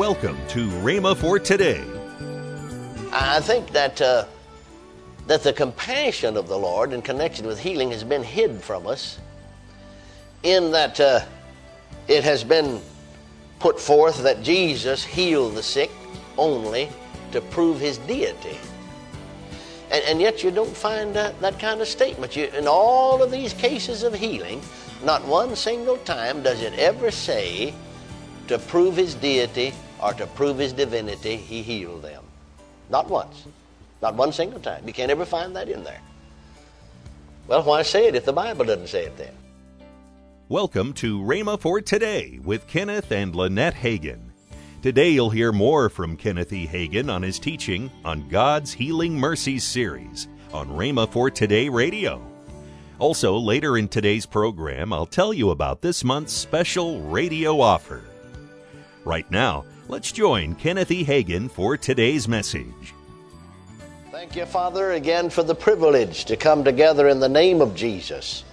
Welcome to Rhema for Today. I think that the compassion of the Lord in connection with healing has been hid from us, in that it has been put forth that Jesus healed the sick only to prove his deity. And yet you don't find that kind of statement. In all of these cases of healing, not one single time does it ever say to prove his deity or to prove his divinity, he healed them. Not once. Not one single time. You can't ever find that in there. Well, why say it if the Bible doesn't say it then? Welcome to Rhema for Today with Kenneth and Lynette Hagin. Today you'll hear more from Kenneth E. Hagin on his teaching on God's Healing Mercies series on Rhema for Today Radio. Also, later in today's program, I'll tell you about this month's special radio offer. Right now, let's join Kenneth E. Hagin for today's message. Thank you, Father, again for the privilege to come together in the name of Jesus,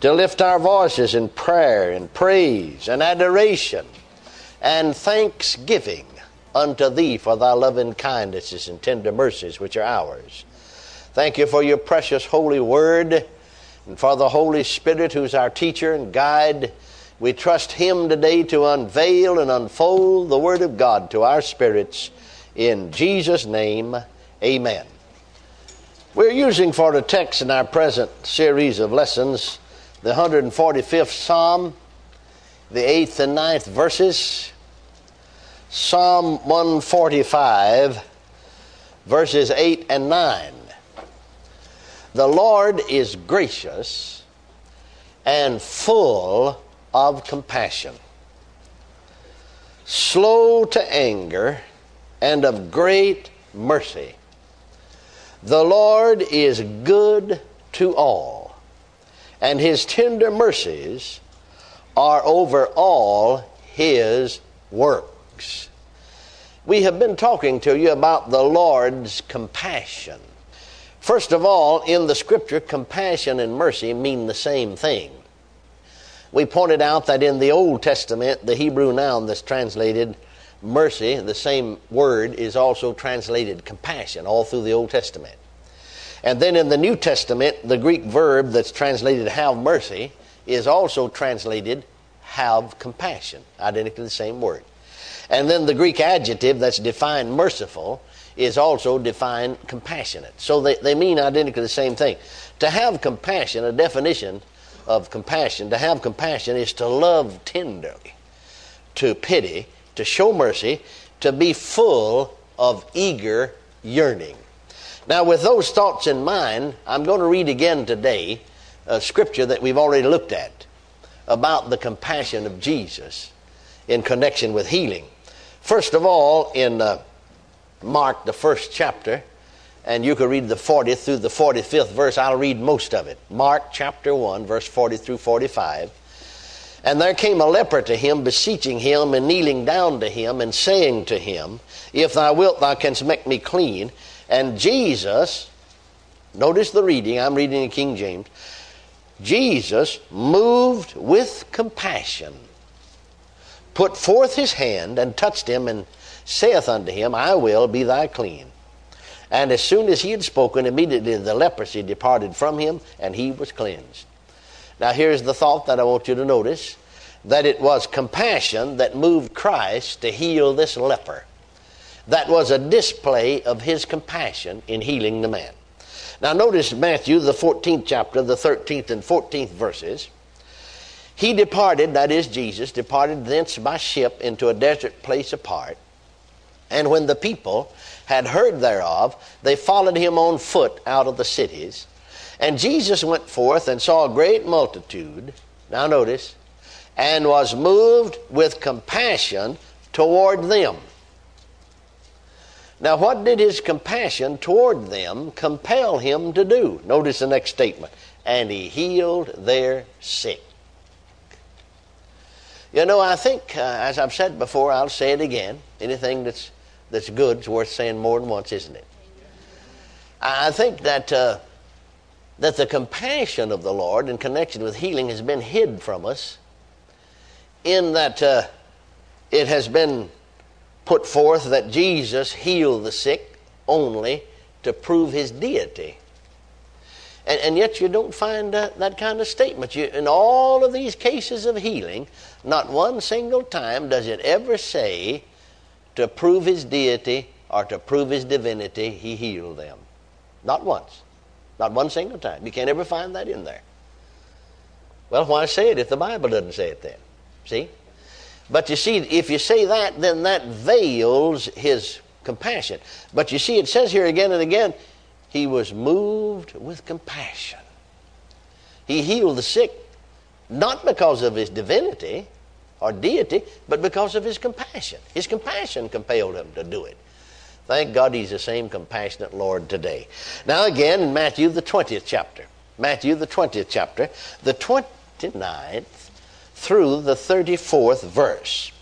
to lift our voices in prayer and praise and adoration and thanksgiving unto Thee for Thy loving kindnesses and tender mercies which are ours. Thank You for Your precious holy word and for the Holy Spirit who's our teacher and guide. We trust Him today to unveil and unfold the Word of God to our spirits. In Jesus' name, amen. We're using for the text in our present series of lessons the 145th Psalm, the 8th and 9th verses, Psalm 145, verses 8 and 9. The Lord is gracious and full of compassion, slow to anger, and of great mercy. The Lord is good to all, and His tender mercies are over all His works. We have been talking to you about the Lord's compassion. First of all, in the Scripture, compassion and mercy mean the same thing. We pointed out that in the Old Testament, the Hebrew noun that's translated mercy, the same word, is also translated compassion all through the Old Testament. And then in the New Testament, the Greek verb that's translated have mercy is also translated have compassion, identically the same word. And then the Greek adjective that's defined merciful is also defined compassionate. So they mean identically the same thing. To have compassion, a definition of compassion, to have compassion is to love tenderly, to pity, to show mercy, to be full of eager yearning. Now, with those thoughts in mind, I'm going to read again today a scripture that we've already looked at about the compassion of Jesus in connection with healing. First of all, in Mark, the first chapter, and you can read the 40th through the 45th verse. I'll read most of it. Mark chapter 1, verse 40 through 45. And there came a leper to him, beseeching him, and kneeling down to him, and saying to him, If thou wilt, thou canst make me clean. And Jesus, notice the reading, I'm reading in King James, Jesus, moved with compassion, put forth his hand and touched him, and saith unto him, I will, be thy clean. And as soon as he had spoken, immediately the leprosy departed from him, and he was cleansed. Now here's the thought that I want you to notice, that it was compassion that moved Christ to heal this leper. That was a display of his compassion in healing the man. Now notice Matthew, the 14th chapter, the 13th and 14th verses. He departed, that is Jesus, departed thence by ship into a desert place apart. And when the people had heard thereof, they followed him on foot out of the cities. And Jesus went forth and saw a great multitude, now notice, and was moved with compassion toward them. Now what did his compassion toward them compel him to do? Notice the next statement. And he healed their sick. You know, I think, as I've said before, I'll say it again. Anything that's good is worth saying more than once, isn't it? I think that the compassion of the Lord in connection with healing has been hid from us, in that it has been put forth that Jesus healed the sick only to prove his deity. And yet you don't find that kind of statement. In all of these cases of healing, not one single time does it ever say to prove his deity or to prove his divinity, he healed them. Not once. Not one single time. You can't ever find that in there. Well, why say it if the Bible doesn't say it then? See? But you see, if you say that, then that veils his compassion. But you see, it says here again and again, he was moved with compassion. He healed the sick, not because of his divinity or deity, but because of his compassion. His compassion compelled him to do it. Thank God he's the same compassionate Lord today. Now again, in Matthew the 20th chapter. Matthew the 20th chapter, the 29th through the 34th verse.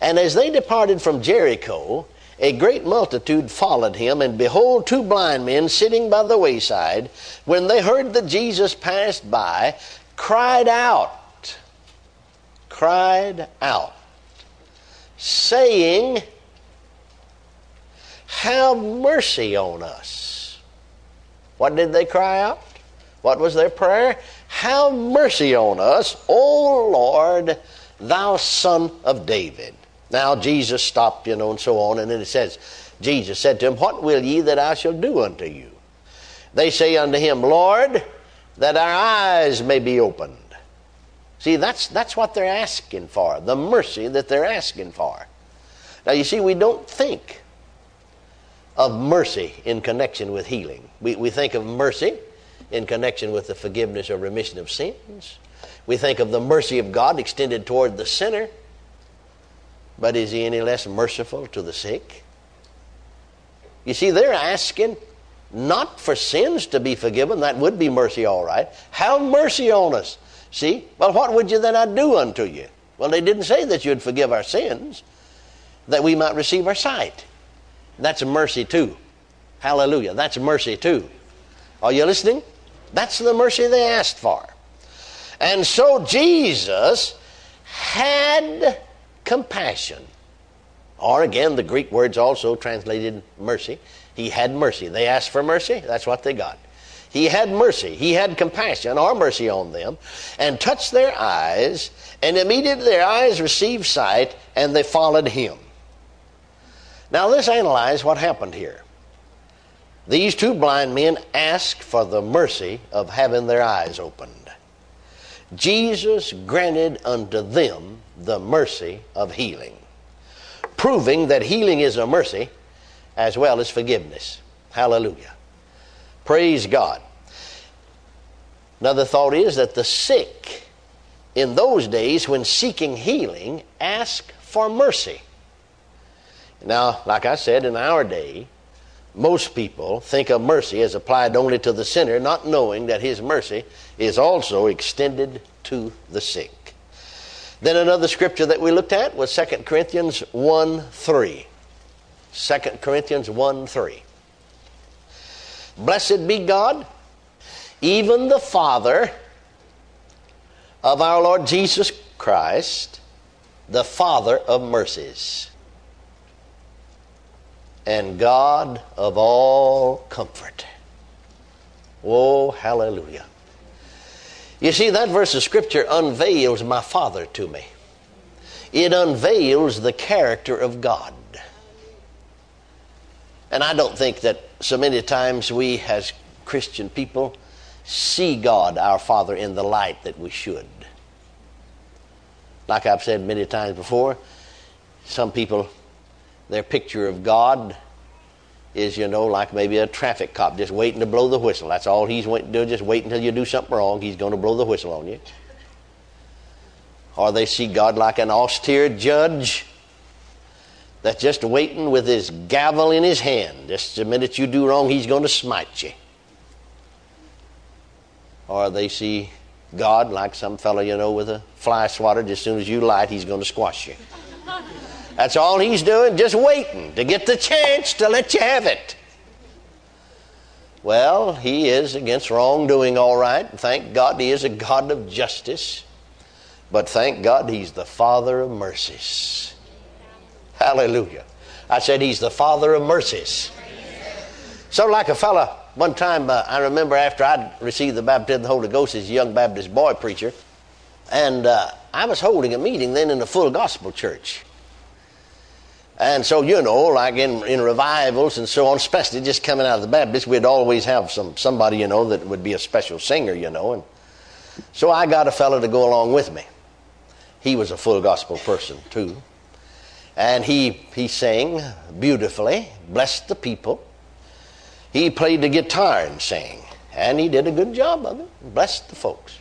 And as they departed from Jericho, a great multitude followed him, and behold, two blind men sitting by the wayside, when they heard that Jesus passed by, cried out, saying, "Have mercy on us." What did they cry out? What was their prayer? "Have mercy on us, O Lord, thou Son of David." Now Jesus stopped, and so on. And then it says, Jesus said to him, "What will ye that I shall do unto you?" They say unto him, "Lord, that our eyes may be opened." See, that's what they're asking for, the mercy that they're asking for. Now you see, we don't think of mercy in connection with healing. We think of mercy in connection with the forgiveness or remission of sins. We think of the mercy of God extended toward the sinner. But is he any less merciful to the sick? You see, they're asking not for sins to be forgiven. That would be mercy, all right. Have mercy on us. See? Well, what would you that I do unto you? Well, they didn't say that you'd forgive our sins, that we might receive our sight. That's mercy too. Hallelujah. That's mercy too. Are you listening? That's the mercy they asked for. And so Jesus had compassion, or again the Greek words also translated mercy. He had mercy. They asked for mercy. That's what they got. He had mercy. He had compassion or mercy on them, and touched their eyes, and immediately their eyes received sight, and they followed him. Now let's analyze what happened here. These two blind men asked for the mercy of having their eyes opened. Jesus granted unto them the mercy of healing, proving that healing is a mercy as well as forgiveness. Hallelujah. Praise God. Another thought is that the sick in those days when seeking healing ask for mercy. Now, like I said, in our day, most people think of mercy as applied only to the sinner, not knowing that his mercy is also extended to the sick. Then another scripture that we looked at was 2 Corinthians 1:3. 2 Corinthians 1:3. Blessed be God, even the Father of our Lord Jesus Christ, the Father of mercies, and God of all comfort. Oh, hallelujah. You see, that verse of Scripture unveils my Father to me. It unveils the character of God. And I don't think that so many times we as Christian people see God, our Father, in the light that we should. Like I've said many times before, some people, their picture of God is, like maybe a traffic cop just waiting to blow the whistle. That's all he's waiting to do, just wait until you do something wrong. He's going to blow the whistle on you. Or they see God like an austere judge that's just waiting with his gavel in his hand. Just the minute you do wrong, he's going to smite you. Or they see God like some fellow, with a fly swatter. Just as soon as you light, he's going to squash you. That's all he's doing, just waiting to get the chance to let you have it. Well, he is against wrongdoing, all right. Thank God he is a God of justice. But thank God he's the Father of mercies. Hallelujah. I said he's the Father of mercies. So like a fella, one time I remember after I'd received the baptism of the Holy Ghost as a young Baptist boy preacher, and I was holding a meeting then in the Full Gospel Church. And so, you know, like in revivals and so on, especially just coming out of the Baptist, we'd always have somebody, you know, that would be a special singer, you know. And so I got a fellow to go along with me. He was a full gospel person, too. And he sang beautifully, blessed the people. He played the guitar and sang. And he did a good job of it, blessed the folks.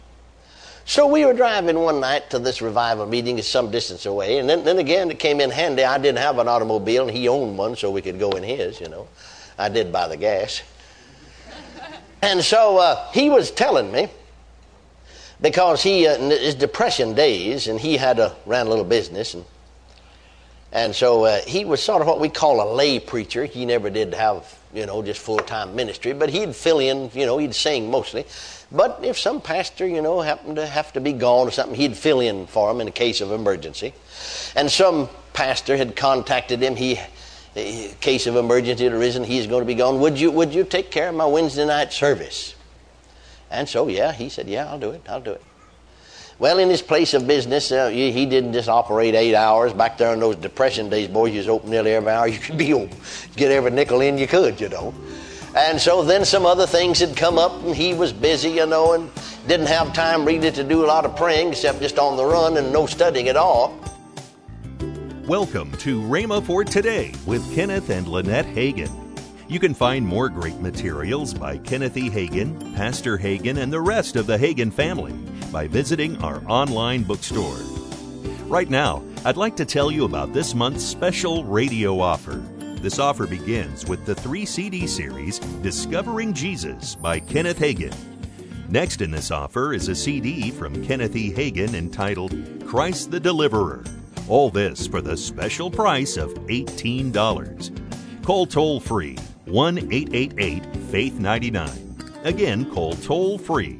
So we were driving one night to this revival meeting. It's some distance away. And then again, it came in handy. I didn't have an automobile, and he owned one, so we could go in his, you know. I did buy the gas. And so he was telling me, because he, in his depression days, and he had ran a little business. And so he was sort of what we call a lay preacher. He never did have, you know, just full-time ministry. But he'd fill in, you know, he'd sing mostly. But if some pastor, you know, happened to have to be gone or something, he'd fill in for him in a case of emergency. And some pastor had contacted him. A case of emergency had arisen. He's going to be gone. Would you take care of my Wednesday night service? And so, yeah, he said, yeah, I'll do it. Well, in his place of business, he didn't just operate 8 hours. Back there in those depression days, boys, you was open nearly every hour. You could be open. Get every nickel in you could, you know. And so then some other things had come up, and he was busy, you know, and didn't have time really to do a lot of praying except just on the run and no studying at all. Welcome to Rhema for Today with Kenneth and Lynette Hagin. You can find more great materials by Kenneth E. Hagin, Pastor Hagin, and the rest of the Hagin family by visiting our online bookstore. Right now, I'd like to tell you about this month's special radio offer. This offer begins with the 3-CD series, Discovering Jesus by Kenneth Hagin. Next in this offer is a CD from Kenneth E. Hagin entitled, Christ the Deliverer. All this for the special price of $18. Call toll-free 1-888-FAITH-99. Again, call toll-free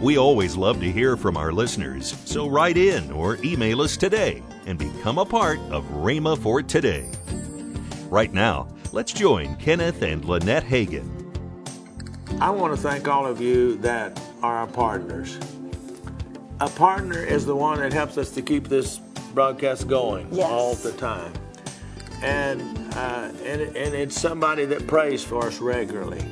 We always love to hear from our listeners, so write in or email us today and become a part of Rhema for Today. Right now, let's join Kenneth and Lynette Hagin. I want to thank all of you that are our partners. A partner is the one that helps us to keep this broadcast going all the time. And it's somebody that prays for us regularly.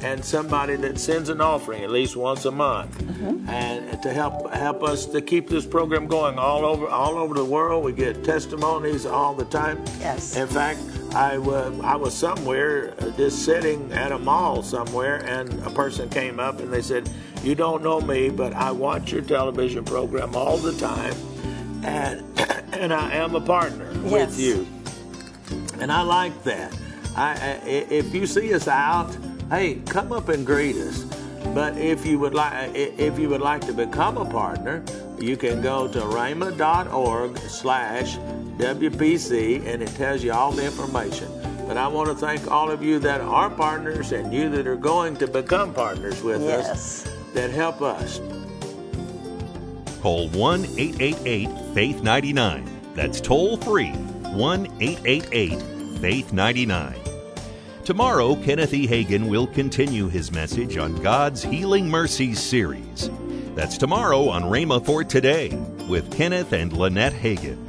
And somebody that sends an offering at least once a month, and to help us to keep this program going all over the world. We get testimonies all the time. Yes. In fact, I was somewhere just sitting at a mall somewhere, and a person came up and they said, "You don't know me, but I watch your television program all the time, and I am a partner with you." And I like that. If you see us out, hey, come up and greet us. But if you would like to become a partner, you can go to rhema.org/WPC, and it tells you all the information. But I want to thank all of you that are partners and you that are going to become partners with us that help us. Call 1-888-FAITH-99. That's toll free, 1-888-FAITH-99. Tomorrow, Kenneth E. Hagin will continue his message on God's Healing Mercies series. That's tomorrow on Rhema for Today with Kenneth and Lynette Hagin.